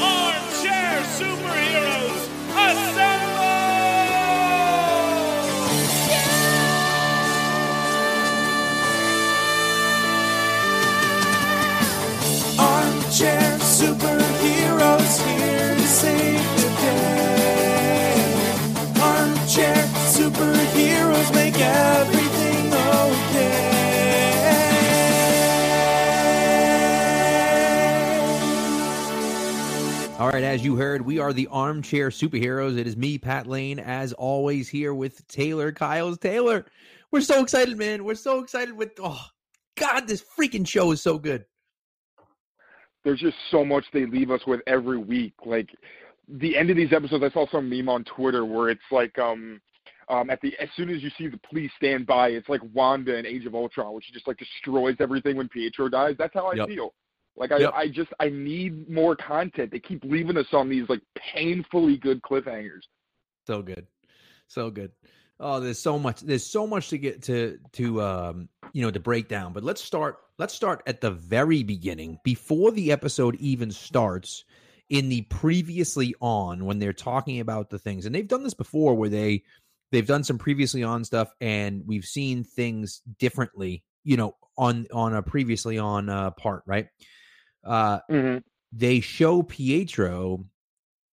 Armchair Superheroes, here to save the day. Armchair Superheroes make everything okay. All right, as you heard, we are the Armchair Superheroes. It is me, Pat Lane, as always, here with Taylor Kyles. Taylor, we're so excited, man. We're so excited with, oh, God, this freaking show is so good. There's just so much they leave us with every week. Like, the end of these episodes, I saw some meme on Twitter where it's like, as soon as you see the police stand by, it's like Wanda in Age of Ultron, which just, like, destroys everything when Pietro dies. That's how I feel. Like, I need more content. They keep leaving us on these, like, painfully good cliffhangers. So good. So good. Oh, there's so much to get to break down, but let's start at the very beginning before the episode even starts in the previously on, when they're talking about the things, and they've done this before where they've done some previously on stuff and we've seen things differently, on a previously on part, right? They show Pietro,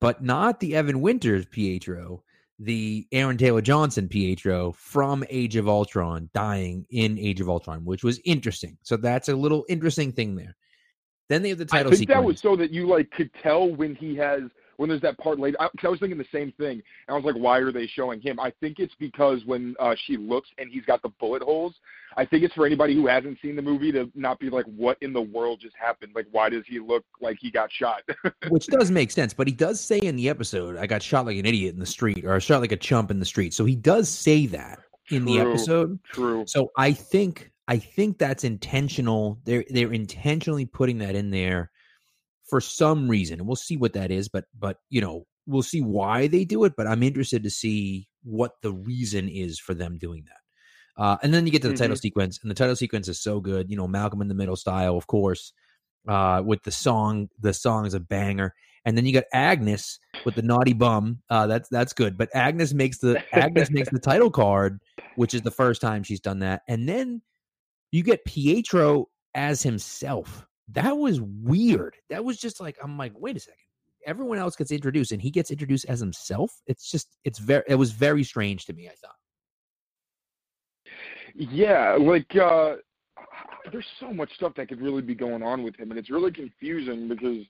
but not the Evan Winters Pietro, the Aaron Taylor Johnson Pietro from Age of Ultron dying in Age of Ultron, which was interesting. So that's a little interesting thing there. Then they have the title sequence. I think that was so that you could tell when there's that part later. Because I was thinking the same thing. And I was like, why are they showing him? I think it's because when she looks and he's got the bullet holes, I think it's for anybody who hasn't seen the movie to not be like, what in the world just happened? Like, why does he look like he got shot? Which does make sense. But he does say in the episode, I got shot like an idiot in the street, or I shot like a chump in the street. So he does say that in the episode. True. So I think that's intentional. They're intentionally putting that in there for some reason, and we'll see what that is, but we'll see why they do it, but I'm interested to see what the reason is for them doing that. And then you get to the title sequence, and the title sequence is so good, Malcolm in the Middle style, of course, with the song. The song is a banger. And then you got Agnes with the naughty bum. That's good. But Agnes makes the title card, which is the first time she's done that. And then you get Pietro as himself. That was weird. That was just like, I'm like, wait a second. Everyone else gets introduced and he gets introduced as himself. It was very strange to me, I thought. Yeah, there's so much stuff that could really be going on with him, and it's really confusing because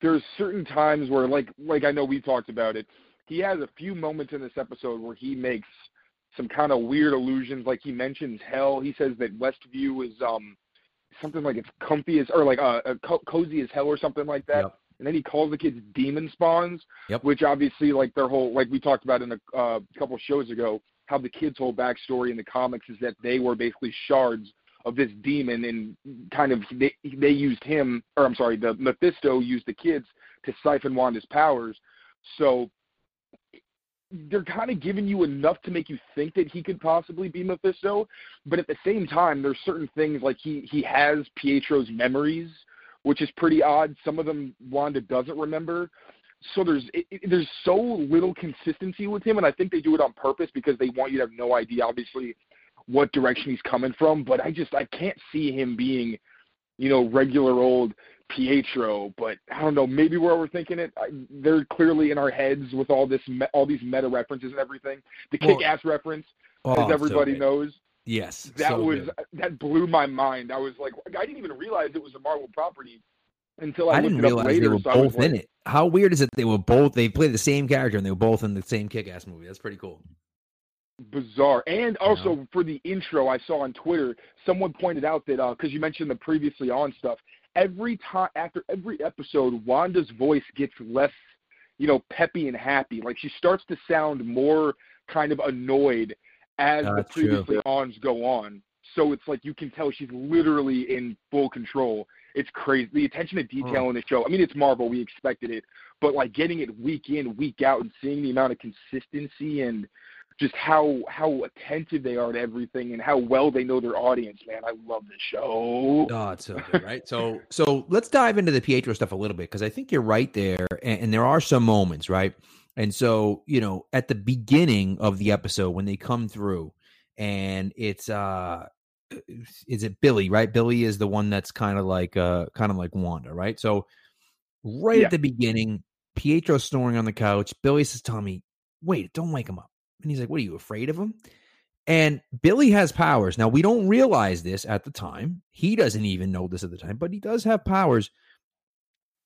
there's certain times where like I know we talked about it. He has a few moments in this episode where he makes some kind of weird allusions. Like, he mentions hell. He says that Westview is something like it's comfy as, or like cozy as hell or something like that. Yep. And then he calls the kids demon spawns, which obviously, like, their whole, like we talked about in a couple shows ago, how the kids' whole backstory in the comics is that they were basically shards of this demon, and kind of they used him, or I'm sorry, the Mephisto used the kids to siphon Wanda's powers. So they're kind of giving you enough to make you think that he could possibly be Mephisto, but at the same time, there's certain things, like he has Pietro's memories, which is pretty odd. Some of them Wanda doesn't remember, so there's so little consistency with him, and I think they do it on purpose because they want you to have no idea, obviously, what direction he's coming from. But I can't see him being, regular old Pietro, but I don't know, maybe we're overthinking it. They're clearly in our heads with all these meta references and everything. The kick-ass reference, as everybody knows. Yes. That blew my mind. I was like, I didn't even realize it was a Marvel property until I didn't realize later, they were both in it. How weird is it they were both, they played the same character and they were both in the same Kick-Ass movie. That's pretty cool. Bizarre. And also for the intro, I saw on Twitter, someone pointed out that, because you mentioned the previously on stuff, every time, after every episode, Wanda's voice gets less, peppy and happy. Like, she starts to sound more kind of annoyed as the previously ons go on. So it's like you can tell she's literally in full control. It's crazy. The attention to detail in the show. I mean, it's Marvel. We expected it. But, like, getting it week in, week out and seeing the amount of consistency and just how attentive they are to everything and how well they know their audience, man. I love this show. Oh, it's so good, right? So let's dive into the Pietro stuff a little bit, because I think you're right there, and there are some moments, right? And so, at the beginning of the episode when they come through, and it's is it Billy, right? Billy is the one that's kind of like Wanda, right? So at the beginning, Pietro's snoring on the couch. Billy says, "Tommy, wait, don't wake him up." And he's like, "What, are you afraid of him?" And Billy has powers. Now, we don't realize this at the time. He doesn't even know this at the time, but he does have powers.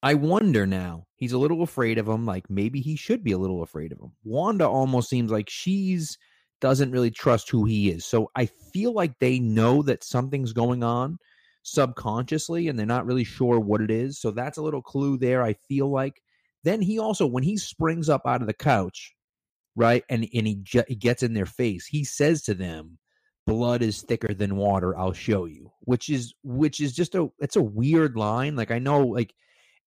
I wonder now, he's a little afraid of him. Like, maybe he should be a little afraid of him. Wanda almost seems like she's doesn't really trust who he is. So I feel like they know that something's going on subconsciously, and they're not really sure what it is. So that's a little clue there, I feel like. Then he also, when he springs up out of the couch, right, and he gets in their face, he says to them, "Blood is thicker than water, I'll show you," which is just it's a weird line. Like, I know, like,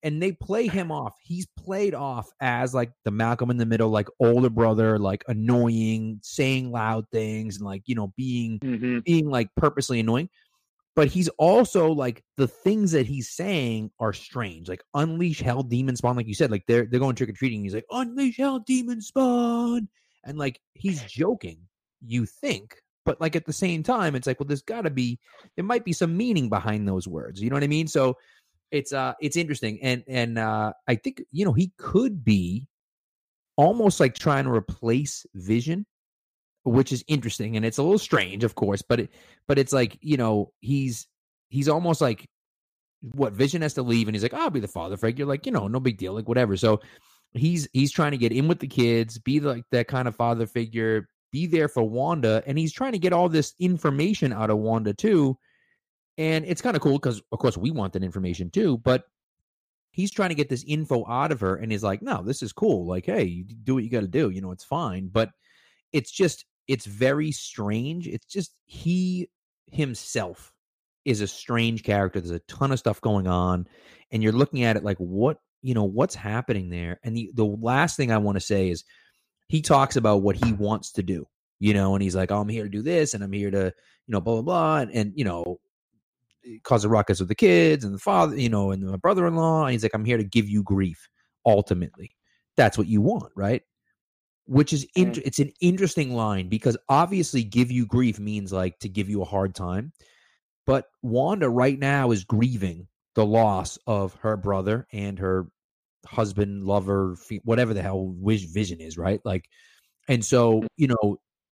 and they play him off. He's played off as like the Malcolm in the Middle, like older brother, like annoying, saying loud things, and like, being like purposely annoying. But he's also like, the things that he's saying are strange. Like, "Unleash hell, demon spawn." Like you said, like they're going trick-or-treating. He's like, "Unleash hell, demon spawn." And like, he's joking, you think. But like, at the same time, it's like, well, there might be some meaning behind those words. You know what I mean? So it's interesting. And I think, he could be almost like trying to replace Vision, which is interesting, and it's a little strange, of course, but it's like, he's almost like, what, Vision has to leave, and he's like, "I'll be the father figure," like, no big deal, like, whatever. So he's trying to get in with the kids, be like that kind of father figure, be there for Wanda, and he's trying to get all this information out of Wanda too, and it's kind of cool, because of course we want that information too, but he's trying to get this info out of her, and he's like, "No, this is cool, like, hey, you do what you got to do, it's fine," but it's just, it's very strange. It's just, he himself is a strange character. There's a ton of stuff going on, and you're looking at it like, what, what's happening there? And the last thing I want to say is, he talks about what he wants to do, and he's like, "Oh, I'm here to do this, and I'm here to, blah, blah, blah, and cause a ruckus with the kids and the father, and my brother-in-law." And he's like, "I'm here to give you grief. Ultimately, that's what you want, right?" Which is, it's an interesting line, because obviously give you grief means like to give you a hard time. But Wanda right now is grieving the loss of her brother and her husband, lover, whatever the hell Vision is, right? Like, and so,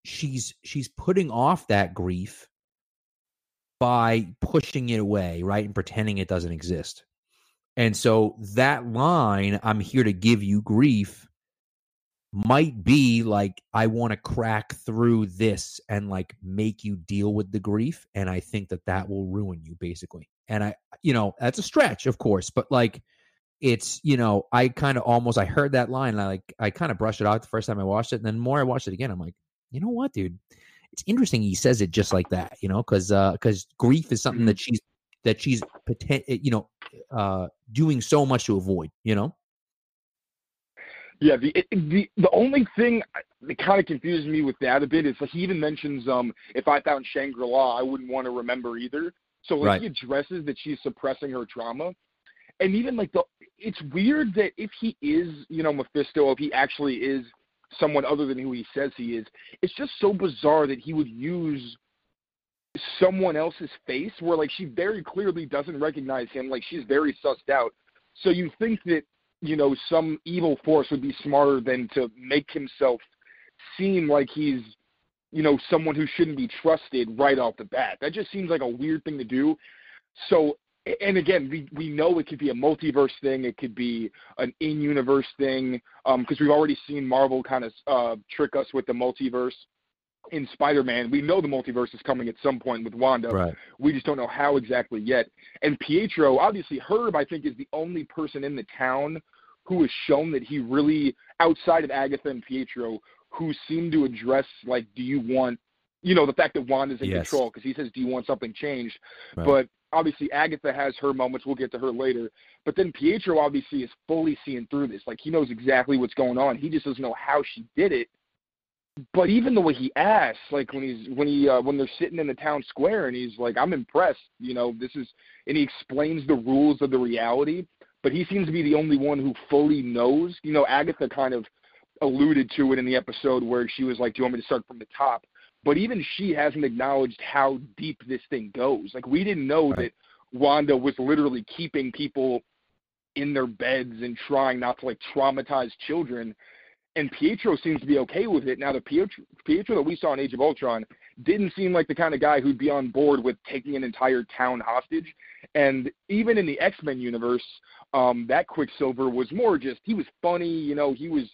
she's putting off that grief by pushing it away, right? And pretending it doesn't exist. And so that line, "I'm here to give you grief," might be like, I want to crack through this and like make you deal with the grief, and I think that will ruin you, basically. And I, that's a stretch, of course, but like, it's, I kind of almost, I heard that line, and I kind of brushed it off the first time I watched it, and then the more I watched it again, I'm like, you know what, dude, it's interesting he says it just like that, because grief is something that she's doing so much to avoid, Yeah, the only thing that kind of confuses me with that a bit is, like, he even mentions, if I found Shangri-La, I wouldn't want to remember either. So, like, He addresses that she's suppressing her trauma. And even, like, it's weird that if he is, Mephisto, if he actually is someone other than who he says he is, it's just so bizarre that he would use someone else's face, where, like, she very clearly doesn't recognize him. Like, she's very sussed out. So you think that, some evil force would be smarter than to make himself seem like he's you know, someone who shouldn't be trusted right off the bat. That just seems like a weird thing to do. So, and again, we know it could be a multiverse thing. It could be an in-universe thing, because we've already seen Marvel kind of trick us with the multiverse in Spider-Man. We know the multiverse is coming at some point with Wanda. Right. We just don't know how exactly yet. And Pietro, obviously Herb, I think, is the only person in the town who has shown that he really, outside of Agatha and Pietro, who seem to address, like, do you want, you know, the fact that Wanda's in control, because he says, do you want something changed? Right. But obviously Agatha has her moments. We'll get to her later. But then Pietro obviously is fully seeing through this. Like, he knows exactly what's going on. He just doesn't know how she did it. But even the way he asks, like when they're sitting in the town square and he's like, I'm impressed, you know, this is, and he explains the rules of the reality, but he seems to be the only one who fully knows. You know, Agatha kind of alluded to it in the episode where she was like, do you want me to start from the top? But even she hasn't acknowledged how deep this thing goes. Like, we didn't know that Wanda was literally keeping people in their beds and trying not to, like, traumatize children. And Pietro seems to be okay with it. Now, the Pietro that we saw in Age of Ultron didn't seem like the kind of guy who'd be on board with taking an entire town hostage. And even in the X-Men universe, that Quicksilver was more just, he was funny, you know, he was,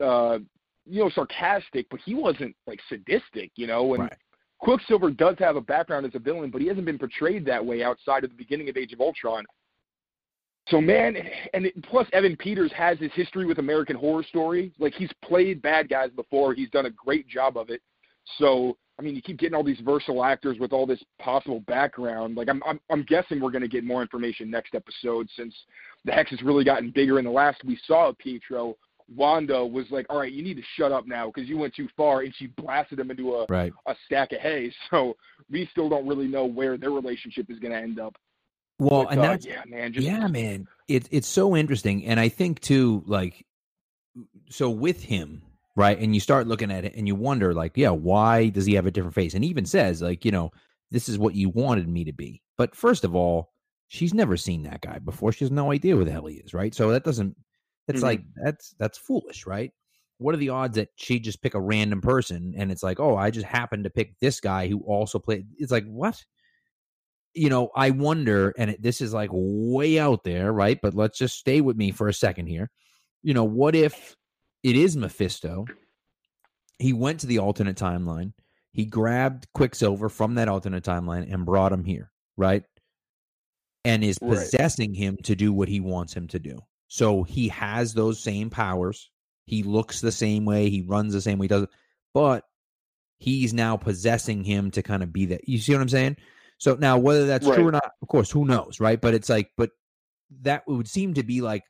you know, sarcastic, but he wasn't, like, sadistic, you know. And Quicksilver does have a background as a villain, but he hasn't been portrayed that way outside of the beginning of Age of Ultron. So, man, and plus Evan Peters has his history with American Horror Story. Like, he's played bad guys before. He's done a great job of it. So, I mean, you keep getting all these versatile actors with all this possible background. Like, I'm guessing we're going to get more information next episode, since the hex has really gotten bigger. In the last we saw of Pietro, Wanda was like, all right, you need to shut up now because you went too far, and she blasted him into a stack of hay. So we still don't really know where their relationship is going to end up. Well, and that's, man, it's so interesting. And I think too, like, so with him, right. And you start looking at it and you wonder, like, yeah, why does he have a different face? And he even says, like, you know, this is what you wanted me to be. But first of all, she's never seen that guy before. She has no idea who the hell he is. Right. So that doesn't, it's like, that's foolish. Right. What are the odds that she just pick a random person and it's like, oh, I just happened to pick this guy who also played. It's like, what? You know, I wonder, and this is like way out there, right? But let's just stay with me for a second here. You know, what if it is Mephisto? He went to the alternate timeline. He grabbed Quicksilver from that alternate timeline and brought him here, right? And is possessing him to do what he wants him to do. So he has those same powers. He looks the same way. He runs the same way. He does it. But he's now possessing him to kind of be that. You see what I'm saying? So now, whether that's true or not, of course, who knows, right? But it's like, but that would seem to be like,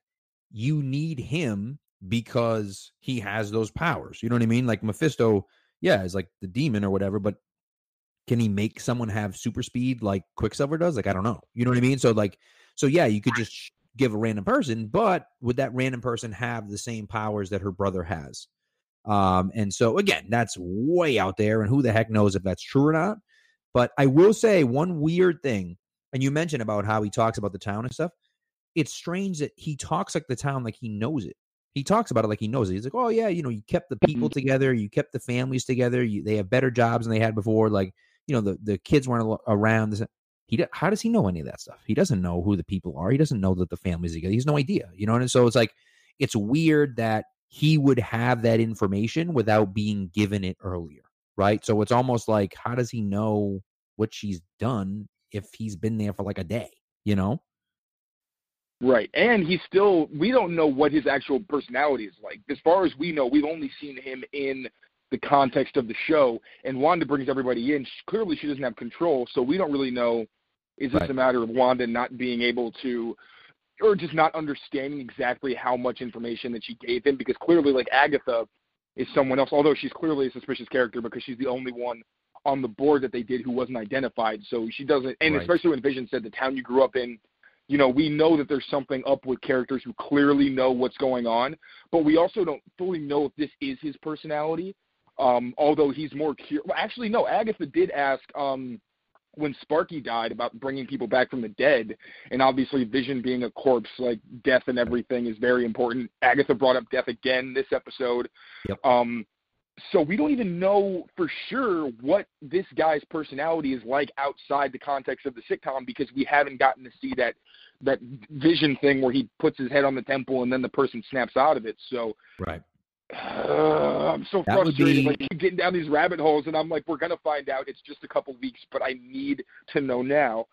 you need him because he has those powers. You know what I mean? Like Mephisto, is like the demon or whatever, but can he make someone have super speed like Quicksilver does? Like, I don't know. You know what I mean? So like, you could just give a random person, but would that random person have the same powers that her brother has? And so again, that's way out there, and who the heck knows if that's true or not. But I will say one weird thing, and you mentioned about how he talks about the town and stuff. It's strange that he talks like the town, like he knows it. He talks about it like he knows it. He's like, oh, yeah, you know, you kept the people together. You kept the families together. They have better jobs than they had before. Like, you know, the kids weren't around. How does he know any of that stuff? He doesn't know who the people are. He doesn't know that the families are together. He has no idea. You know, and so it's like, it's weird that he would have that information without being given it earlier. Right. So it's almost like, how does he know what she's done if he's been there for like a day, you know? Right. And we don't know what his actual personality is like. As far as we know, we've only seen him in the context of the show. And Wanda brings everybody in. Clearly, she doesn't have control. So we don't really know. Is this a matter of Wanda not being able to, or just not understanding exactly how much information that she gave him? Because clearly, like Agatha is someone else, although she's clearly a suspicious character because she's the only one on the board that they did who wasn't identified. So she doesn't, and especially when Vision said the town you grew up in, you know, we know that there's something up with characters who clearly know what's going on, but we also don't fully know if this is his personality, although he's more curious. Well, actually, no, Agatha did ask when Sparky died about bringing people back from the dead, and obviously Vision being a corpse, like death and everything is very important. Agatha brought up death again this episode. So we don't even know for sure what this guy's personality is like outside the context of the sitcom, because we haven't gotten to see that vision thing where he puts his head on the temple and then the person snaps out of it. So right. I'm so frustrated. I keep getting down these rabbit holes, and I'm like, we're going to find out. It's just a couple weeks, but I need to know now.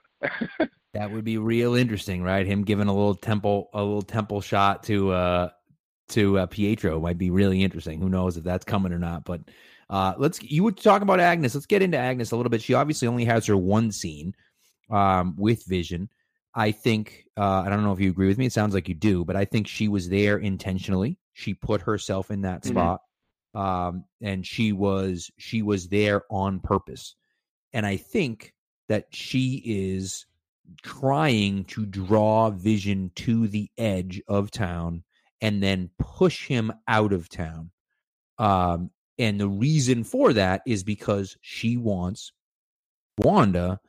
That would be real interesting, right? Him giving a little temple shot to Pietro might be really interesting. Who knows if that's coming or not, but you were talking about Agnes. Let's get into Agnes a little bit. She obviously only has her one scene with Vision. I think, I don't know if you agree with me. It sounds like you do, but I think she was there intentionally. She put herself in that spot, and she was there on purpose. And I think that she is trying to draw Vision to the edge of town and then push him out of town. And the reason for that is because she wants Wanda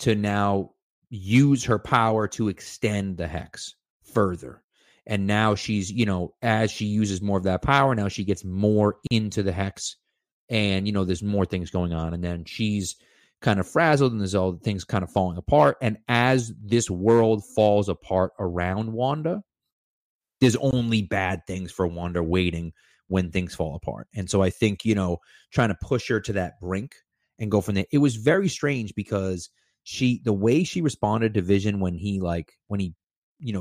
to now use her power to extend the hex further. And now she's, as she uses more of that power, now she gets more into the hex, and, there's more things going on. And then she's kind of frazzled, and there's all the things kind of falling apart. And as this world falls apart around Wanda, there's only bad things for Wanda waiting when things fall apart. And so I think, trying to push her to that brink and go from there. It was very strange because the way she responded to Vision when he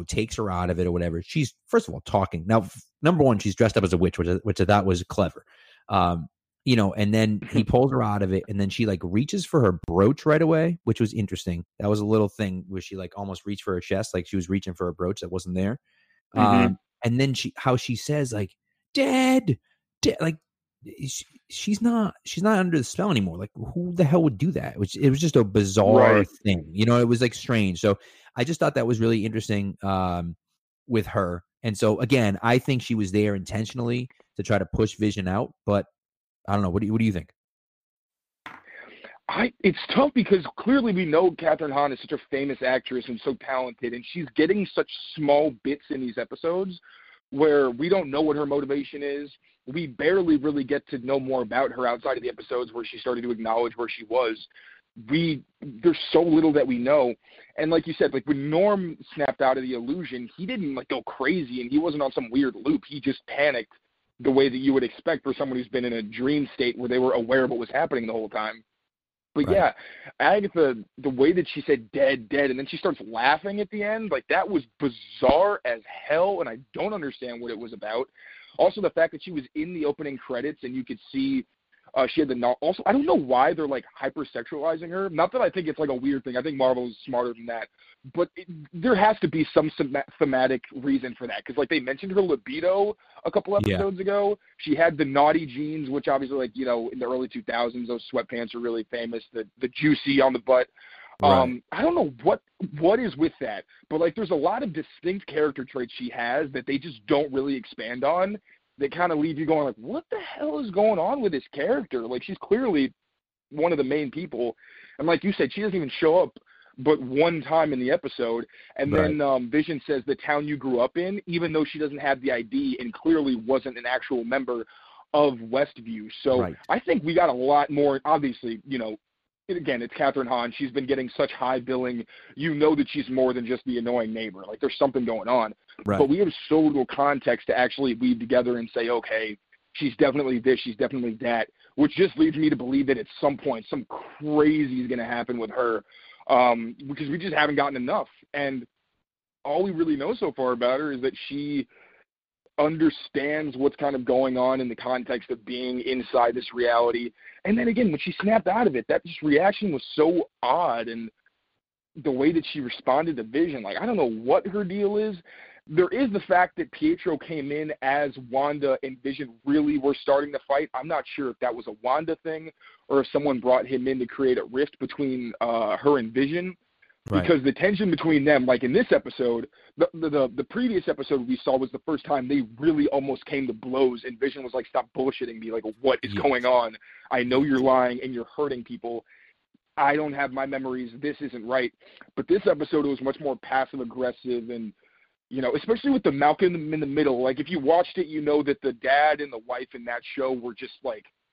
takes her out of it or whatever, she's, first of all, talking. Now, number one, she's dressed up as a witch, which I thought was clever. And then he pulls her out of it, and then she reaches for her brooch right away, which was interesting. That was a little thing where she almost reached for her chest. She was reaching for a brooch that wasn't there. And then she says dead, she's not under the spell anymore. Who the hell would do that? Which it was just a bizarre thing, it was strange. So I just thought that was really interesting with her. And so again, I think she was there intentionally to try to push Vision out, but I don't know. What do you think? It's tough because clearly we know Catherine Hahn is such a famous actress and so talented, and she's getting such small bits in these episodes where we don't know what her motivation is. We barely really get to know more about her outside of the episodes where she started to acknowledge where she was. There's so little that we know. And like you said, when Norm snapped out of the illusion, he didn't go crazy, and he wasn't on some weird loop. He just panicked the way that you would expect for someone who's been in a dream state where they were aware of what was happening the whole time. But yeah, Agatha, the way that she said dead, and then she starts laughing at the end, that was bizarre as hell, and I don't understand what it was about. Also, the fact that she was in the opening credits and you could see she had also, I don't know why they're, hypersexualizing her. Not that I think it's, a weird thing. I think Marvel is smarter than that. But there has to be some thematic reason for that. Because, they mentioned her libido a couple episodes ago. She had the naughty jeans, which obviously, in the early 2000s, those sweatpants are really famous. The juicy on the butt. Right. I don't know what is with that. But, there's a lot of distinct character traits she has that they just don't really expand on. They kind of leave you going, what the hell is going on with this character? She's clearly one of the main people. And like you said, she doesn't even show up but one time in the episode. And then Vision says the town you grew up in, even though she doesn't have the ID and clearly wasn't an actual member of Westview. So I think we got a lot more, obviously, again, it's Catherine Hahn. She's been getting such high billing. That she's more than just the annoying neighbor. There's something going on. Right. But we have so little context to actually weave together and say, okay, she's definitely this, she's definitely that, which just leads me to believe that at some point some crazy is going to happen with her because we just haven't gotten enough. And all we really know so far about her is that she understands what's kind of going on in the context of being inside this reality. And then again, when she snapped out of it, that just reaction was so odd, and the way that she responded to Vision, I don't know what her deal is. There is the fact that Pietro came in as Wanda and Vision really were starting to fight. I'm not sure if that was a Wanda thing or if someone brought him in to create a rift between her and Vision. Right. Because the tension between them, in this episode, the previous episode we saw was the first time they really almost came to blows, and Vision was like, stop bullshitting me, what is going on? I know you're lying and you're hurting people. I don't have my memories. This isn't right. But this episode was much more passive-aggressive and, especially with the Malcolm in the Middle. If you watched it, that the dad and the wife in that show were just,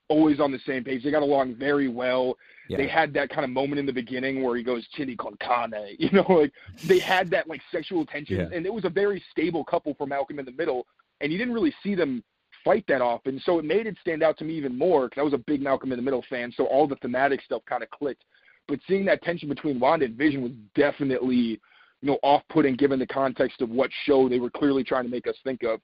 always on the same page. They got along very well. Yeah. They had that kind of moment in the beginning where he goes, "Chili con carne," you know, like they had that like sexual tension. Yeah. And it was a very stable couple for Malcolm in the Middle, and you didn't really see them fight that often. So it made it stand out to me even more because I was a big Malcolm in the Middle fan. So all the thematic stuff kind of clicked. But seeing that tension between Wanda and Vision was definitely, you know, off-putting given the context of what show they were clearly trying to make us think of.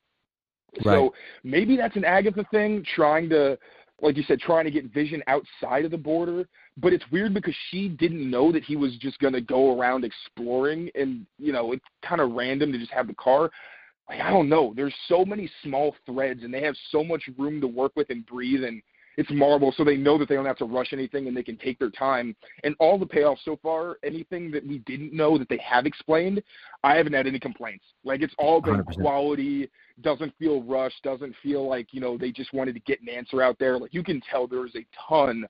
Right. So maybe that's an Agatha thing, trying to, like you said, trying to get Vision outside of the border. But it's weird because she didn't know that he was just going to go around exploring, and, you know, it's kind of random to just have the car. Like, I don't know. There's so many small threads, and they have so much room to work with and breathe, and it's Marvel, so they know that they don't have to rush anything, and they can take their time. And all the payoffs so far, anything that we didn't know that they have explained, I haven't had any complaints. Like, it's all been 100%. Quality, doesn't feel rushed, doesn't feel like, you know, they just wanted to get an answer out there. Like, you can tell there was a ton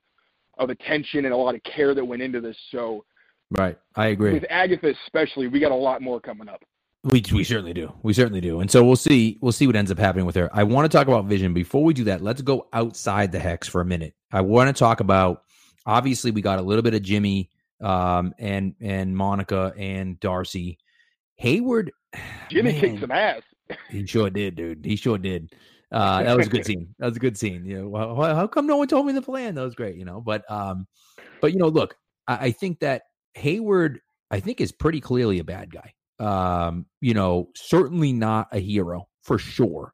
of attention and a lot of care that went into this. So, right, I agree. With Agatha especially, we got a lot more coming up. We certainly do. We certainly do. And so we'll see what ends up happening with her. I want to talk about Vision. Before we do that, let's go outside the Hex for a minute. I want to talk about, obviously we got a little bit of Jimmy and Monica and Darcy. Hayward. Jimmy kicked some ass. He sure did, dude. He sure did. That was a good scene. That was a good scene. You know, well, how come no one told me the plan? That was great, you know. But you know, look, I think that Hayward, I think, is pretty clearly a bad guy. You know, certainly not a hero for sure,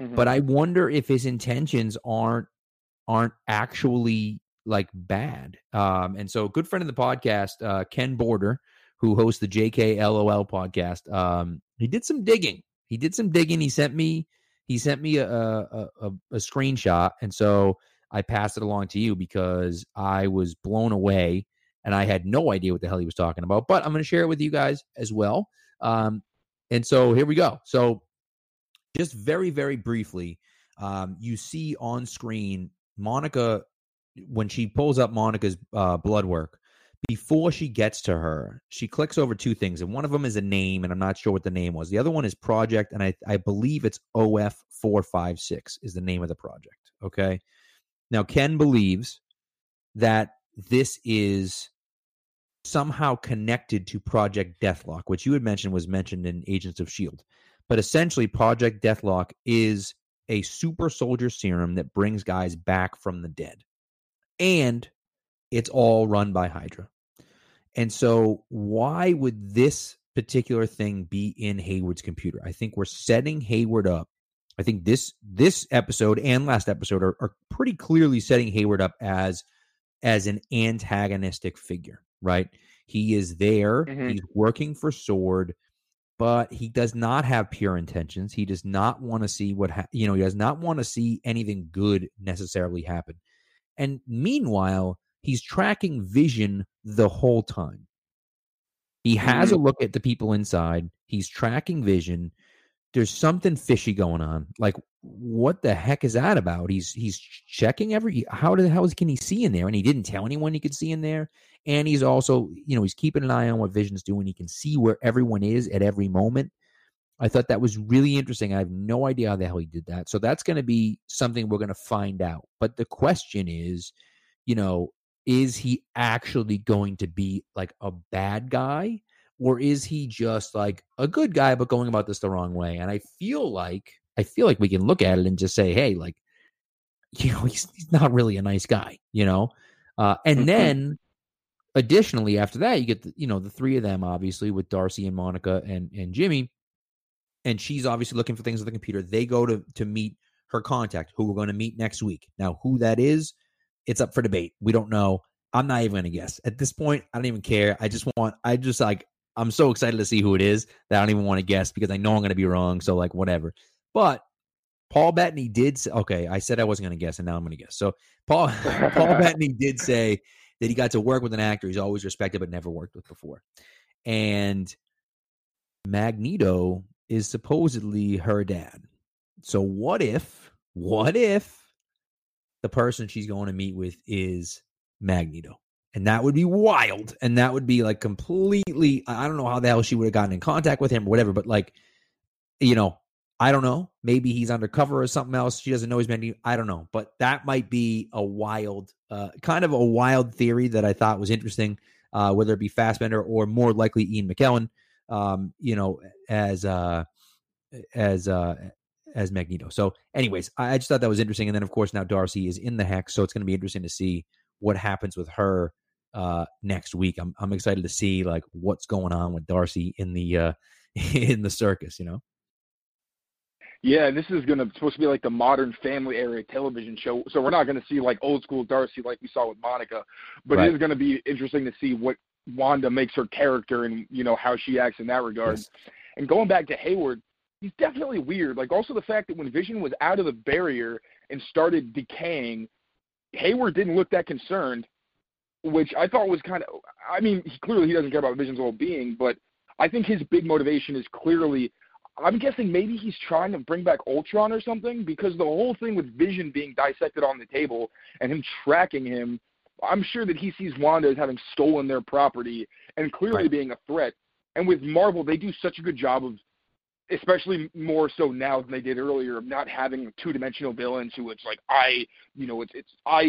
mm-hmm. But I wonder if his intentions aren't actually like bad. And so a good friend of the podcast, Ken Border, who hosts the JKLOL podcast, he did some digging. He sent me a screenshot. And so I passed it along to you because I was blown away and I had no idea what the hell he was talking about, but I'm going to share it with you guys as well. And so here we go. So just very, very briefly, you see on screen Monica, when she pulls up Monica's blood work, before she gets to her, she clicks over two things. And one of them is a name, and I'm not sure what the name was. The other one is Project, and I believe it's OF456 is the name of the project. Okay. Now, Ken believes that this is somehow connected to Project Deathlock, which you had mentioned was mentioned in Agents of S.H.I.E.L.D. But essentially, Project Deathlock is a super soldier serum that brings guys back from the dead. And it's all run by Hydra. And so why would this particular thing be in Hayward's computer? I think we're setting Hayward up. I think this episode and last episode are pretty clearly setting Hayward up as an antagonistic figure, right? He is there, mm-hmm. He's working for SWORD, but he does not have pure intentions. He does not want to see he does not want to see anything good necessarily happen. And meanwhile, he's tracking Vision the whole time. He has mm-hmm. a look at the people inside. He's tracking Vision. There's something fishy going on. Like, what the heck is that about? He's checking how can he see in there? And he didn't tell anyone he could see in there. And he's also, you know, he's keeping an eye on what Vision's doing. He can see where everyone is at every moment. I thought that was really interesting. I have no idea how the hell he did that. So that's going to be something we're going to find out. But the question is, you know, is he actually going to be like a bad guy? Or is he just like a good guy, but going about this the wrong way? And I feel like we can look at it and just say, hey, like, you know, he's not really a nice guy, you know? And then additionally, after that, you get, the three of them, obviously, with Darcy and Monica and Jimmy. And she's obviously looking for things on the computer. They go to meet her contact, who we're going to meet next week. Now, who that is, it's up for debate. We don't know. I'm not even going to guess. At this point, I don't even care. I'm so excited to see who it is that I don't even want to guess because I know I'm going to be wrong. So, like, whatever. But Paul Bettany did say, okay, I said I wasn't going to guess, and now I'm going to guess. So, Paul Bettany did say that he got to work with an actor he's always respected but never worked with before. And Magneto is supposedly her dad. So, what if the person she's going to meet with is Magneto? And that would be wild. And that would be like completely, I don't know how the hell she would have gotten in contact with him or whatever, but like, you know, I don't know. Maybe he's undercover or something else. She doesn't know he's been. I don't know. But that might be a wild, kind of a wild theory that I thought was interesting, whether it be Fassbender or more likely Ian McKellen, you know, as Magneto. So anyways, I just thought that was interesting. And then, of course, now Darcy is in the hex. So it's going to be interesting to see what happens with her next week. I'm excited to see like what's going on with Darcy in the circus, you know? Yeah, this is supposed to be like the modern family era television show. So we're not going to see like old school Darcy like we saw with Monica, but It is going to be interesting to see what Wanda makes her character and, you know, how she acts in that regard. Yes. And going back to Hayward, he's definitely weird. Like also the fact that when Vision was out of the barrier and started decaying, Hayward didn't look that concerned, which I thought was kind of, I mean, clearly he doesn't care about Vision's well-being, but I think his big motivation is clearly, I'm guessing maybe he's trying to bring back Ultron or something, because the whole thing with Vision being dissected on the table and him tracking him, I'm sure that he sees Wanda as having stolen their property and clearly being a threat. And with Marvel, they do such a good job of, especially more so now than they did earlier, of not having two-dimensional villains who it's like, I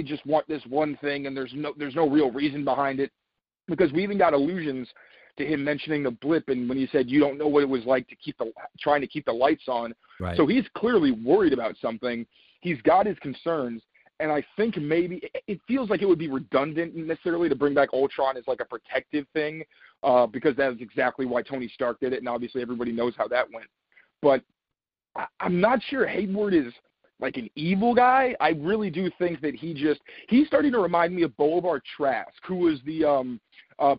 just want this one thing and there's no real reason behind it. Because we even got allusions to him mentioning the blip, and when he said you don't know what it was like to keep the lights on. Right. So he's clearly worried about something. He's got his concerns, and I think maybe it feels like it would be redundant necessarily to bring back Ultron as like a protective thing, because that is exactly why Tony Stark did it, and obviously everybody knows how that went. But I'm not sure Hayward is like an evil guy. I really do think that he's starting to remind me of Bolivar Trask, who was the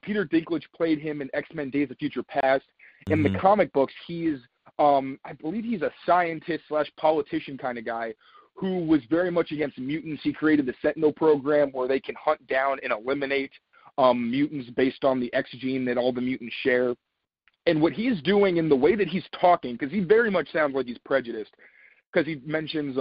Peter Dinklage played him in X-Men Days of Future Past. In the comic books, he is, I believe he's a scientist/politician kind of guy who was very much against mutants. He created the Sentinel program where they can hunt down and eliminate mutants based on the X gene that all the mutants share. And what he's doing in the way that he's talking, because he very much sounds like he's prejudiced, because he mentions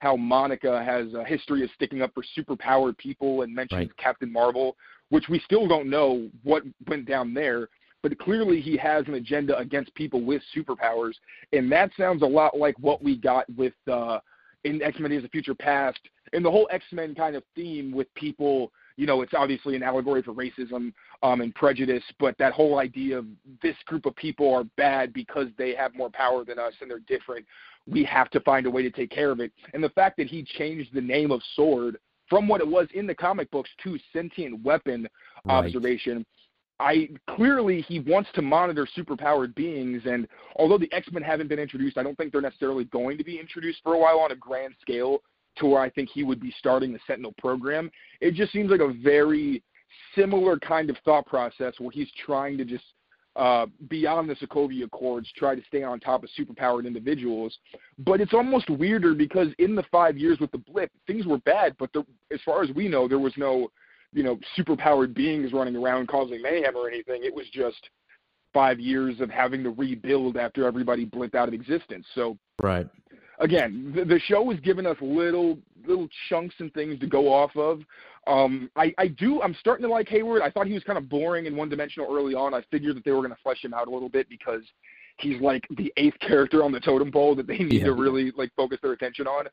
how Monica has a history of sticking up for superpowered people and mentions Captain Marvel, which we still don't know what went down there, but clearly he has an agenda against people with superpowers, and that sounds a lot like what we got with in X-Men Days of Future Past, and the whole X-Men kind of theme with people, you know, it's obviously an allegory for racism and prejudice, but that whole idea of this group of people are bad because they have more power than us and they're different. We have to find a way to take care of it. And the fact that he changed the name of SWORD from what it was in the comic books to sentient weapon observation, clearly he wants to monitor superpowered beings. And although the X-Men haven't been introduced, I don't think they're necessarily going to be introduced for a while on a grand scale to where I think he would be starting the Sentinel program. It just seems like a very similar kind of thought process where he's trying to just beyond the Sokovia Accords, try to stay on top of superpowered individuals. But it's almost weirder because in the 5 years with the blip, things were bad, but as far as we know, there was no, you know, superpowered beings running around causing mayhem or anything. It was just 5 years of having to rebuild after everybody blipped out of existence. So again, the show has given us little chunks and things to go off of. I'm starting to like Hayward. I thought he was kind of boring and one-dimensional early on. I figured that they were going to flesh him out a little bit because he's like the eighth character on the totem pole that they need to really like focus their attention on.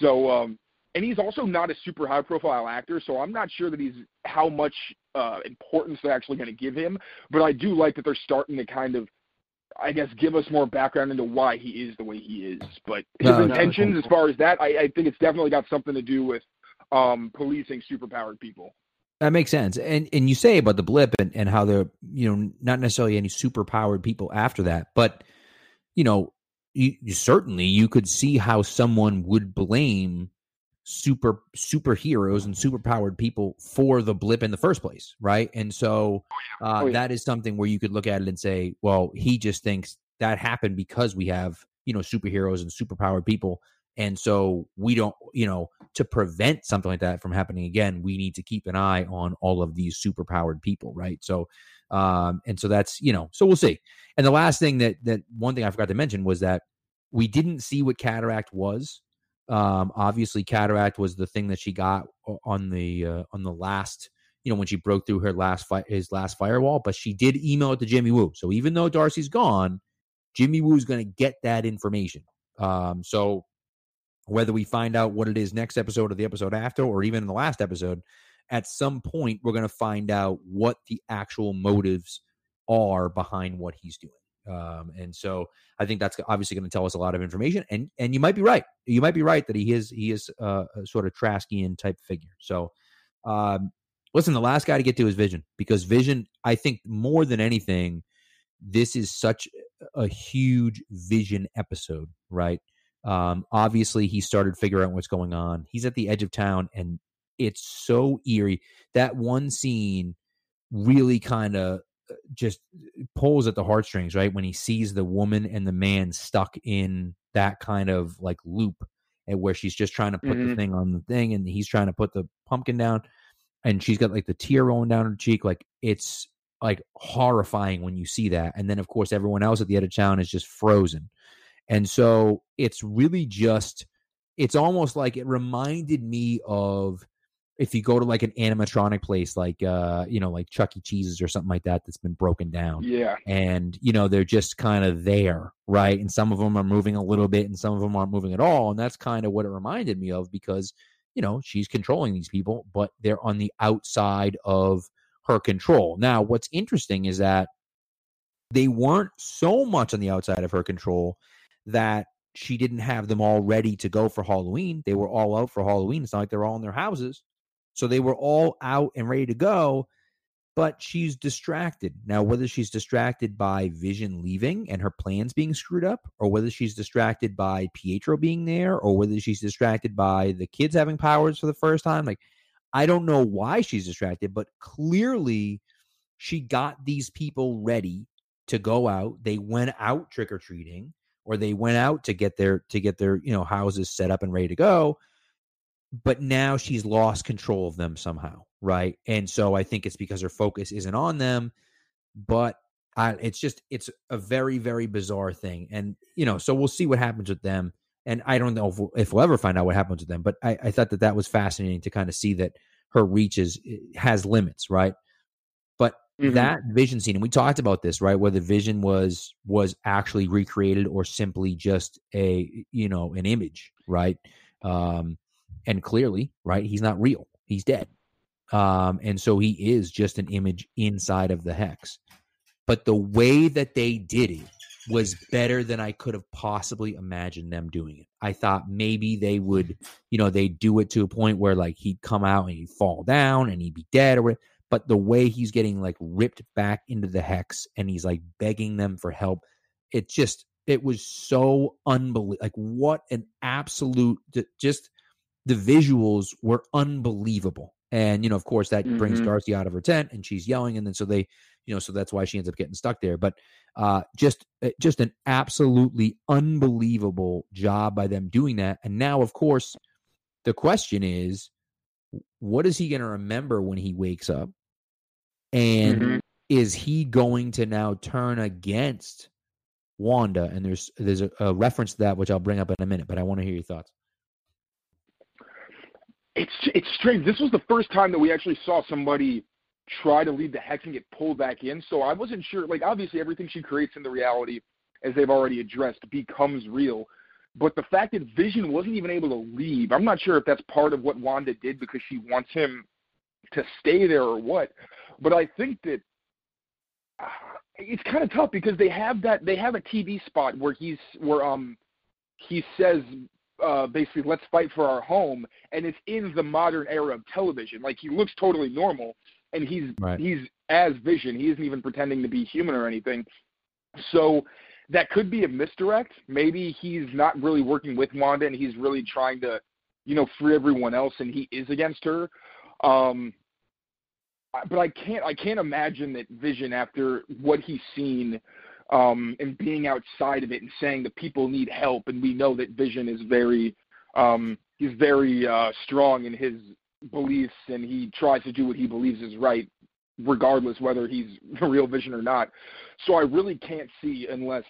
So, and he's also not a super high-profile actor, so I'm not sure that he's how much importance they're actually going to give him. But I do like that they're starting to kind of, I guess, give us more background into why he is the way he is. But his intentions as far as that, I think it's definitely got something to do with policing superpowered people. That makes sense. And you say about the blip and how they're, you know, not necessarily any superpowered people after that, but, you know, you certainly could see how someone would blame superheroes and superpowered people for the blip in the first place, right? And so that is something where you could look at it and say, well, he just thinks that happened because we have, you know, superheroes and superpowered people, and so we don't, you know, to prevent something like that from happening again, we need to keep an eye on all of these superpowered people, right? So and so that's, you know, so we'll see. And the last thing that one thing I forgot to mention was that we didn't see what cataract was. Obviously cataract was the thing that she got on the last, you know, when she broke through her his last firewall, but she did email it to Jimmy Woo. So even though Darcy's gone, Jimmy Woo's going to get that information. So whether we find out what it is next episode or the episode after, or even in the last episode, at some point we're going to find out what the actual motives are behind what he's doing. And so I think that's obviously going to tell us a lot of information, and you might be right. You might be right that he is a sort of Traskian type figure. So, listen, the last guy to get to is Vision, because Vision, I think more than anything, this is such a huge Vision episode, right? Obviously he started figuring out what's going on. He's at the edge of town and it's so eerie. That one scene really kind of just pulls at the heartstrings, right? When he sees the woman and the man stuck in that kind of like loop, and where she's just trying to put the thing on the thing, and he's trying to put the pumpkin down, and she's got like the tear rolling down her cheek. Like, it's like horrifying when you see that. And then of course everyone else at the edge of town is just frozen. And so it's really just, it's almost like it reminded me of, if you go to like an animatronic place, like, like Chuck E. Cheese's or something like that, that's been broken down. Yeah. And, you know, they're just kind of there, right? And some of them are moving a little bit and some of them aren't moving at all. And that's kind of what it reminded me of, because, you know, she's controlling these people, but they're on the outside of her control. Now, what's interesting is that they weren't so much on the outside of her control that she didn't have them all ready to go for Halloween. They were all out for Halloween. It's not like they're all in their houses. So they were all out and ready to go, but she's distracted. Now, whether she's distracted by Vision leaving and her plans being screwed up, or whether she's distracted by Pietro being there, or whether she's distracted by the kids having powers for the first time, like, I don't know why she's distracted, but clearly she got these people ready to go out. They went out trick-or-treating, or they went out to get their houses set up and ready to go. But now she's lost control of them somehow, right? And so I think it's because her focus isn't on them, but it's a very, very bizarre thing. And, you know, so we'll see what happens with them. And I don't know if we'll ever find out what happens with them, but I thought that was fascinating to kind of see that her reach has limits, right? But that Vision scene, and we talked about this, right, whether Vision was actually recreated or simply just an image, right? And clearly, right, he's not real. He's dead. And so he is just an image inside of the hex. But the way that they did it was better than I could have possibly imagined them doing it. I thought maybe they would, they'd do it to a point where, like, he'd come out and he'd fall down and he'd be dead or whatever. But the way he's getting, like, ripped back into the hex and he's, like, begging them for help, it was so unbelievable. Like, what an absolute the visuals were unbelievable. And, of course, that brings Darcy out of her tent and she's yelling. And then so they, so that's why she ends up getting stuck there. But just an absolutely unbelievable job by them doing that. And now, of course, the question is, what is he going to remember when he wakes up? And is he going to now turn against Wanda? And there's a reference to that, which I'll bring up in a minute, but I want to hear your thoughts. It's strange. This was the first time that we actually saw somebody try to leave the hex and get pulled back in. So I wasn't sure. Like, obviously, everything she creates in the reality, as they've already addressed, becomes real. But the fact that Vision wasn't even able to leave, I'm not sure if that's part of what Wanda did because she wants him to stay there or what. But I think that it's kind of tough because they have a TV spot where he says, basically, let's fight for our home, and it's in the modern era of television. Like, he looks totally normal, and he's as Vision. He isn't even pretending to be human or anything. So that could be a misdirect. Maybe he's not really working with Wanda, and he's really trying to, free everyone else, and he is against her. But I can't imagine that Vision, after what he's seen, and being outside of it and saying the people need help, and we know that Vision is very strong in his beliefs, and he tries to do what he believes is right, regardless whether he's the real Vision or not. So I really can't see, unless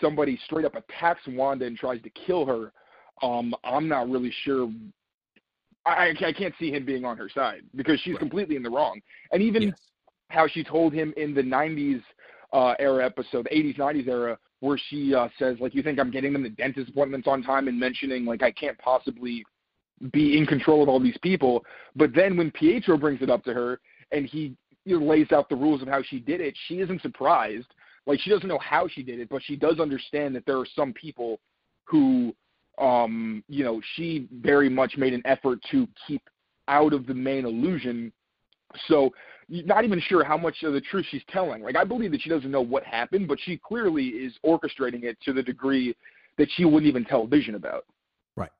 somebody straight up attacks Wanda and tries to kill her, I'm not really sure. I can't see him being on her side because she's completely in the wrong. And even how she told him in the 90s, era episode, the 80s, 90s era, where she says, like, you think I'm getting them the dentist appointments on time, and mentioning, like, I can't possibly be in control of all these people. But then when Pietro brings it up to her and he lays out the rules of how she did it, she isn't surprised. Like, she doesn't know how she did it, but she does understand that there are some people who, you know, she very much made an effort to keep out of the main illusion. So not even sure how much of the truth she's telling. Like, I believe that she doesn't know what happened, but she clearly is orchestrating it to the degree that she wouldn't even tell Vision about. Right.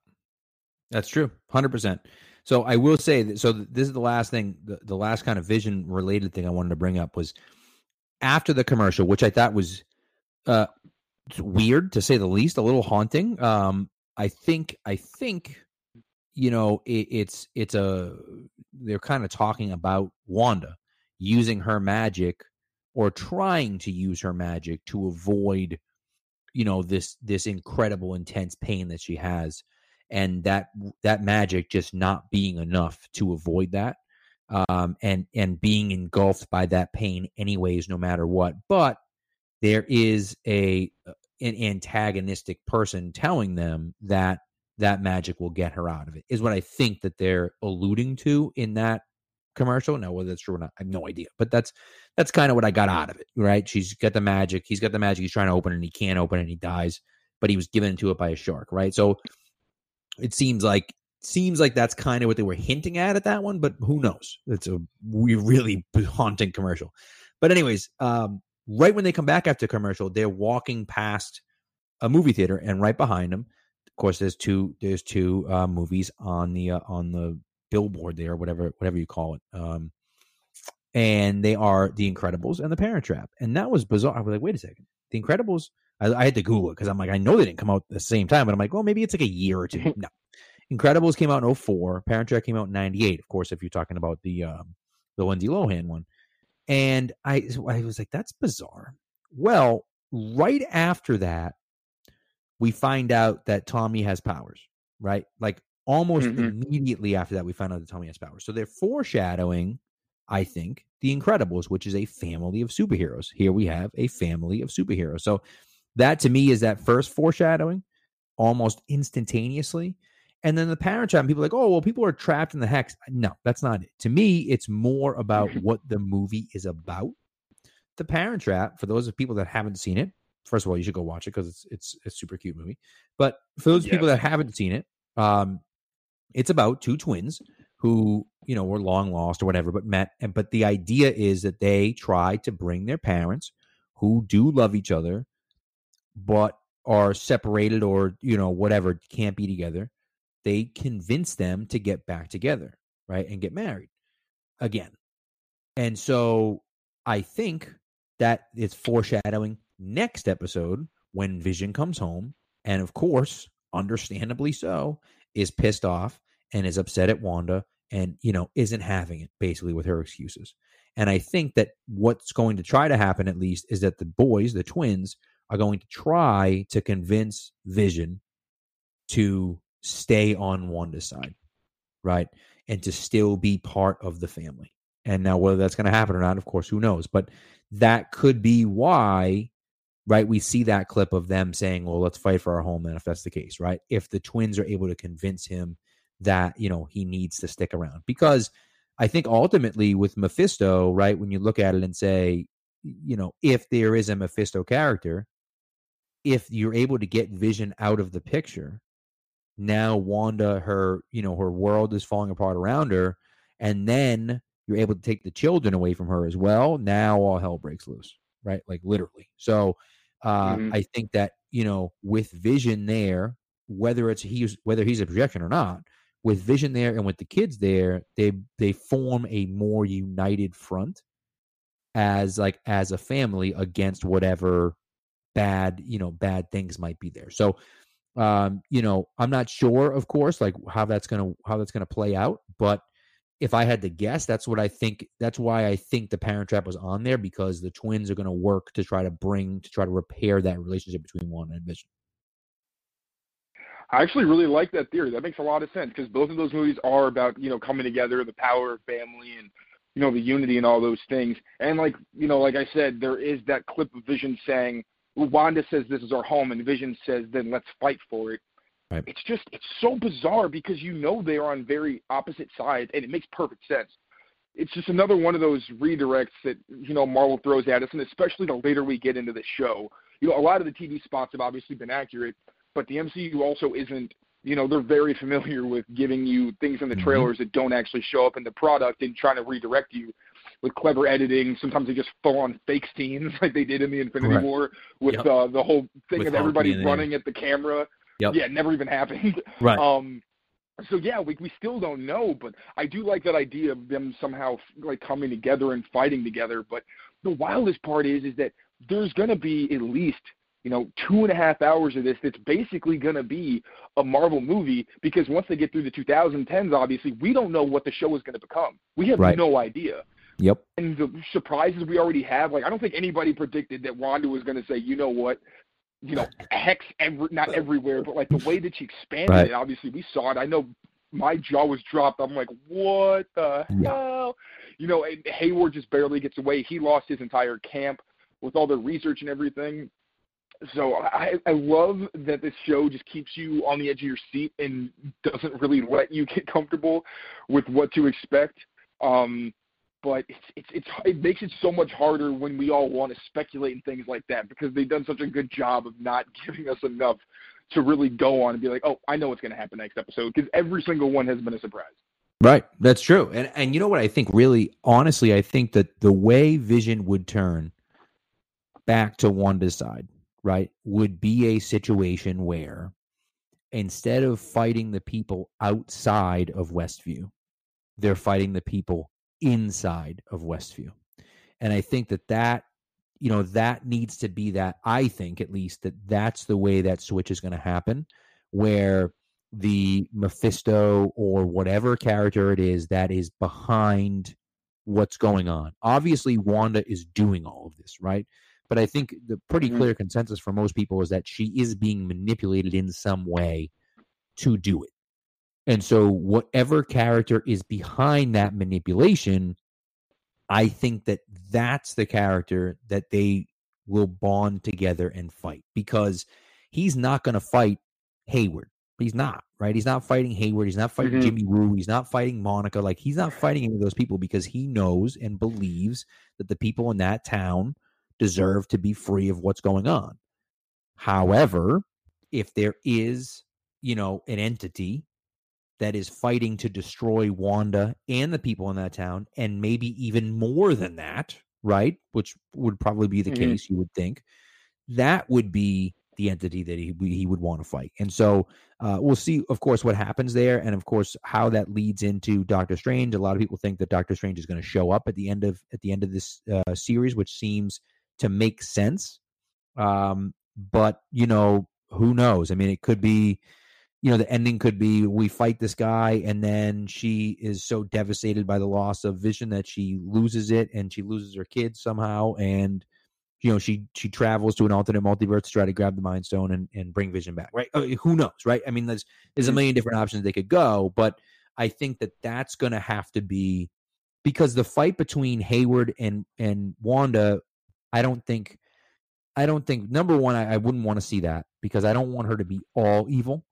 That's true. 100%. So I will say that, so this is the last thing, the last kind of Vision related thing I wanted to bring up was after the commercial, which I thought was weird to say the least, a little haunting. I think, you know, it's they're kind of talking about Wanda using her magic or trying to use her magic to avoid, you know, this incredible intense pain that she has, and that magic just not being enough to avoid that, and being engulfed by that pain anyways, no matter what. But there is an antagonistic person telling them that magic will get her out of it, is what I think that they're alluding to in that commercial. Now, whether that's true or not, I have no idea, but that's kind of what I got out of it, right? She's got the magic. He's got the magic. He's trying to open it, and he can't open it, and he dies, but he was given into it by a shark, right? So it seems like that's kind of what they were hinting at that one, but who knows? It's a really haunting commercial. But anyways, right when they come back after commercial, they're walking past a movie theater, and right behind them, of course, there's two movies on the billboard there, whatever you call it, and they are The Incredibles and The Parent Trap. And that was bizarre. I was like, wait a second, The Incredibles. I had to Google it because I'm like, I know they didn't come out at the same time, but I'm like, well, maybe it's like a year or two. No, Incredibles came out in 2004. Parent Trap came out in 98. Of course, if you're talking about the Lindsay Lohan one. And I was like, that's bizarre. Well, right after that, we find out that Tommy has powers, right? Like almost immediately after that, we find out that Tommy has powers. So they're foreshadowing, I think, The Incredibles, which is a family of superheroes. Here we have a family of superheroes. So that to me is that first foreshadowing almost instantaneously. And then The Parent Trap, people are like, oh, well, people are trapped in the hex. No, that's not it. To me, it's more about what the movie is about. The Parent Trap, for those of people that haven't seen it, first of all, you should go watch it because it's a super cute movie. But for those people that haven't seen it, it's about two twins who, you know, were long lost or whatever, but met. But the idea is that they try to bring their parents, who do love each other, but are separated or, you know, whatever, can't be together. They convince them to get back together, right, and get married again. And so I think that it's foreshadowing next episode when Vision comes home and, of course, understandably so, is pissed off and is upset at Wanda and, you know, isn't having it basically with her excuses. And I think that what's going to try to happen at least is that the boys, the twins, are going to try to convince Vision to stay on Wanda's side, right? And to still be part of the family. And now whether that's going to happen or not, of course, who knows? But that could be why, right, we see that clip of them saying, well, let's fight for our homeland if that's the case, right? If the twins are able to convince him that, you know, he needs to stick around. Because I think ultimately with Mephisto, right, when you look at it and say, you know, if there is a Mephisto character, if you're able to get Vision out of the picture, now Wanda, her, you know, her world is falling apart around her, and then you're able to take the children away from her as well. Now all hell breaks loose, right? Like literally. So I think that, you know, with Vision there, whether he's a projection or not, with Vision there and with the kids there, they form a more united front as a family against whatever bad things might be there. So you know, I'm not sure, of course, like how that's gonna play out, but if I had to guess, that's what I think. That's why I think The Parent Trap was on there, because the twins are going to work to try to repair that relationship between Wanda and Vision. I actually really like that theory. That makes a lot of sense because both of those movies are about, you know, coming together, the power of family and you know, the unity and all those things. And like, you know, like I said, there is that clip of Vision saying, Wanda says this is our home, and Vision says, then let's fight for it. Right. It's just, it's so bizarre because you know they are on very opposite sides, and it makes perfect sense. It's just another one of those redirects that, you know, Marvel throws at us, and especially the later we get into the show. You know, a lot of the TV spots have obviously been accurate, but the MCU also isn't, you know, they're very familiar with giving you things in the trailers that don't actually show up in the product and trying to redirect you with clever editing. Sometimes they just throw on fake scenes like they did in the Infinity War with the whole thing with of everybody running at the camera. Yeah, it never even happened. Right. So, yeah, we still don't know, but I do like that idea of them somehow like coming together and fighting together. But the wildest part is that there's going to be at least – you know, 2.5 hours of this that's basically going to be a Marvel movie, because once they get through the 2010s, obviously, we don't know what the show is going to become. We have no idea. Yep. And the surprises we already have, like, I don't think anybody predicted that Wanda was going to say, you know what, you know, hex, not everywhere, but like the way that she expanded it, obviously, we saw it. I know my jaw was dropped. I'm like, what the hell? You know, and Hayward just barely gets away. He lost his entire camp with all the research and everything. So I love that this show just keeps you on the edge of your seat and doesn't really let you get comfortable with what to expect. But it makes it so much harder when we all want to speculate and things like that, because they've done such a good job of not giving us enough to really go on and be like, oh, I know what's going to happen next episode, because every single one has been a surprise. Right. That's true. And you know what I think really, honestly, I think that the way Vision would turn back to Wanda's side, right, would be a situation where instead of fighting the people outside of Westview, they're fighting the people inside of Westview. And I think that, you know, that needs to be that. I think at least that's the way that switch is going to happen, where the Mephisto or whatever character it is that is behind what's going on. Obviously, Wanda is doing all of this, right? But I think the pretty clear consensus for most people is that she is being manipulated in some way to do it. And so whatever character is behind that manipulation, I think that that's the character that they will bond together and fight, because he's not going to fight Hayward. He's not, right? He's not fighting Hayward. He's not fighting Jimmy Woo. He's not fighting Monica. Like, he's not fighting any of those people, because he knows and believes that the people in that town deserve to be free of what's going on. However, if there is, you know, an entity that is fighting to destroy Wanda and the people in that town, and maybe even more than that, right, which would probably be the case, you would think, that would be the entity that he would want to fight. And so we'll see, of course, what happens there, and of course how that leads into Doctor Strange. A lot of people think that Doctor Strange is going to show up at the end of this series, which seems to make sense. But, you know, who knows? I mean, it could be, you know, the ending could be we fight this guy, and then she is so devastated by the loss of Vision that she loses it, and she loses her kids somehow, and, you know, she travels to an alternate multiverse to try to grab the Mind Stone and bring Vision back, right? I mean, who knows, right? I mean, there's a million different options they could go, but I think that that's going to have to be, because the fight between Hayward and Wanda, I don't think number one, I wouldn't want to see that, because I don't want her to be all evil.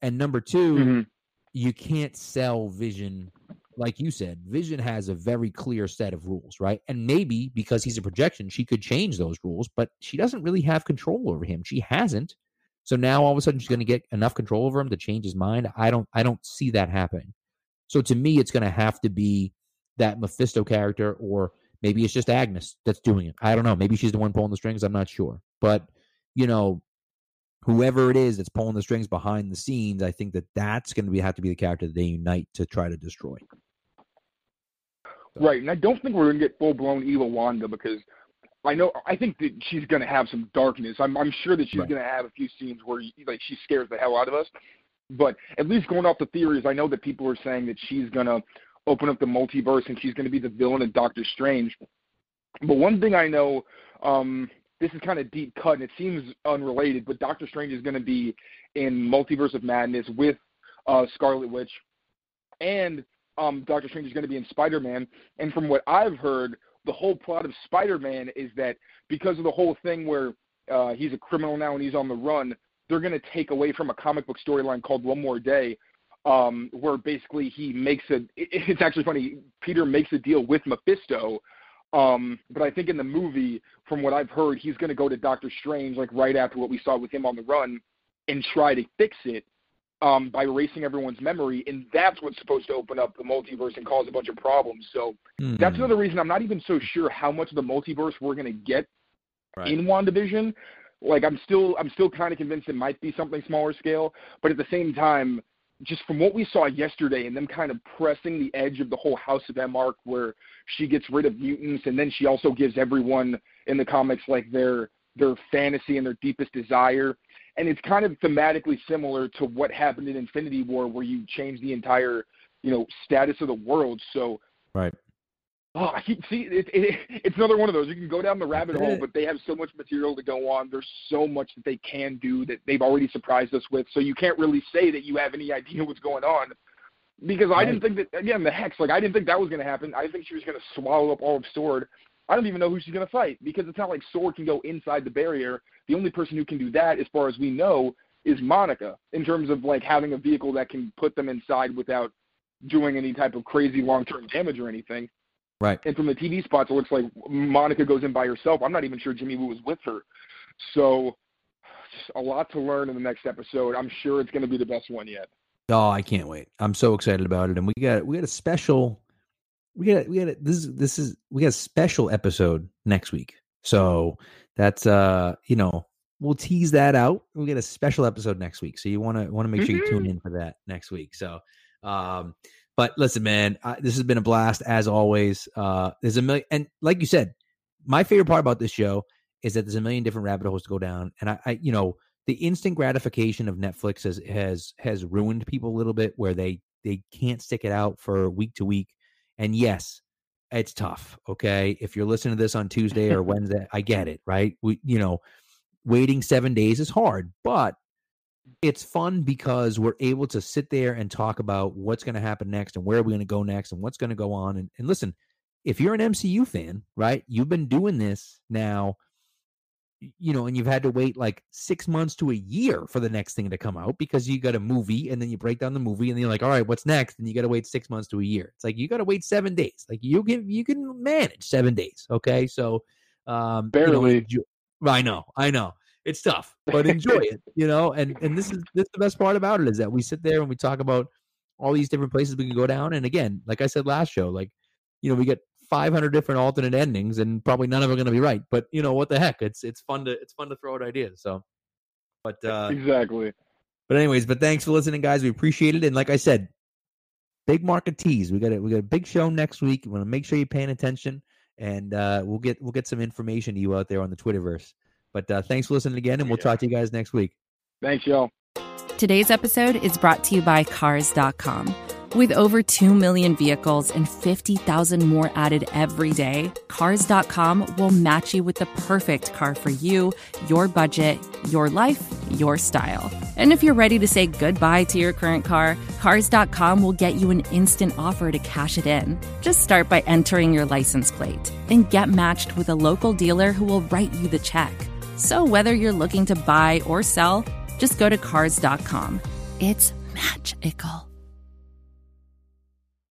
And number two, you can't sell Vision. Like you said, Vision has a very clear set of rules, right? And maybe because he's a projection, she could change those rules, but she doesn't really have control over him. She hasn't. So now all of a sudden she's going to get enough control over him to change his mind. I don't see that happening. So to me, it's going to have to be that Mephisto character, or maybe it's just Agnes that's doing it. I don't know. Maybe she's the one pulling the strings. I'm not sure. But, you know, whoever it is that's pulling the strings behind the scenes, I think that that's going to have to be the character that they unite to try to destroy. So. Right. And I don't think we're going to get full-blown evil Wanda, because I think that she's going to have some darkness. I'm sure that she's going to have a few scenes where, like, she scares the hell out of us. But at least going off the theories, I know that people are saying that she's going to open up the multiverse and she's going to be the villain of Doctor Strange. But one thing I know, this is kind of deep cut and it seems unrelated, but Doctor Strange is going to be in Multiverse of Madness with Scarlet Witch and Doctor Strange is going to be in Spider-Man. And from what I've heard, the whole plot of Spider-Man is that because of the whole thing where he's a criminal now and he's on the run, they're going to take away from a comic book storyline called One More Day, where basically he makes a – it's actually funny. Peter makes a deal with Mephisto. But I think in the movie, from what I've heard, he's going to go to Doctor Strange, like right after what we saw with him on the run, and try to fix it by erasing everyone's memory. And that's what's supposed to open up the multiverse and cause a bunch of problems. So that's another reason I'm not even so sure how much of the multiverse we're going to get in WandaVision. Like I'm still kind of convinced it might be something smaller scale, but at the same time, just from what we saw yesterday and them kind of pressing the edge of the whole House of M arc where she gets rid of mutants and then she also gives everyone in the comics like their fantasy and their deepest desire. And it's kind of thematically similar to what happened in Infinity War where you change the entire, status of the world. So Oh, it's another one of those. You can go down the rabbit hole, but they have so much material to go on. There's so much that they can do that they've already surprised us with. So you can't really say that you have any idea what's going on because I didn't think that, again, the Hex, I didn't think that was going to happen. I think she was going to swallow up all of SWORD. I don't even know who she's going to fight because it's not like SWORD can go inside the barrier. The only person who can do that, as far as we know, is Monica in terms of having a vehicle that can put them inside without doing any type of crazy long-term damage or anything. Right. And from the TV spots, it looks like Monica goes in by herself. I'm not even sure Jimmy Woo was with her. So just a lot to learn in the next episode. I'm sure it's going to be the best one yet. Oh, I can't wait. I'm so excited about it. And we got a special we got a special episode next week. So that's we'll tease that out. We get a special episode next week. So you want to make sure you tune in for that next week. So but listen, man, this has been a blast as always. There's a million, and like you said, my favorite part about this show is that there's a million different rabbit holes to go down. And I the instant gratification of Netflix has ruined people a little bit, where they can't stick it out for week to week. And yes, it's tough. Okay, if you're listening to this on Tuesday or Wednesday, I get it, right? Waiting 7 days is hard, but it's fun because we're able to sit there and talk about what's going to happen next and where are we going to go next and what's going to go on. And listen, if you're an MCU fan, right, you've been doing this now, and you've had to wait 6 months to a year for the next thing to come out because you got a movie and then you break down the movie and then you're like, all right, what's next? And you got to wait 6 months to a year. It's you got to wait 7 days. You can manage 7 days. Okay. So barely. I know. It's tough, but enjoy it, and this is the best part about it is that we sit there and we talk about all these different places we can go down. And again, like I said last show, we get 500 different alternate endings and probably none of them are going to be right, but what the heck, it's fun to throw out ideas. So, but, exactly. But anyways, but thanks for listening, guys. We appreciate it. And like I said, big market tease. We got a big show next week. We want to make sure you're paying attention and, we'll get some information to you out there on the Twitterverse. But thanks for listening again, and we'll talk to you guys next week. Thanks, y'all. Today's episode is brought to you by Cars.com. With over 2 million vehicles and 50,000 more added every day, Cars.com will match you with the perfect car for you, your budget, your life, your style. And if you're ready to say goodbye to your current car, Cars.com will get you an instant offer to cash it in. Just start by entering your license plate and get matched with a local dealer who will write you the check. So whether you're looking to buy or sell, just go to Cars.com. It's magical.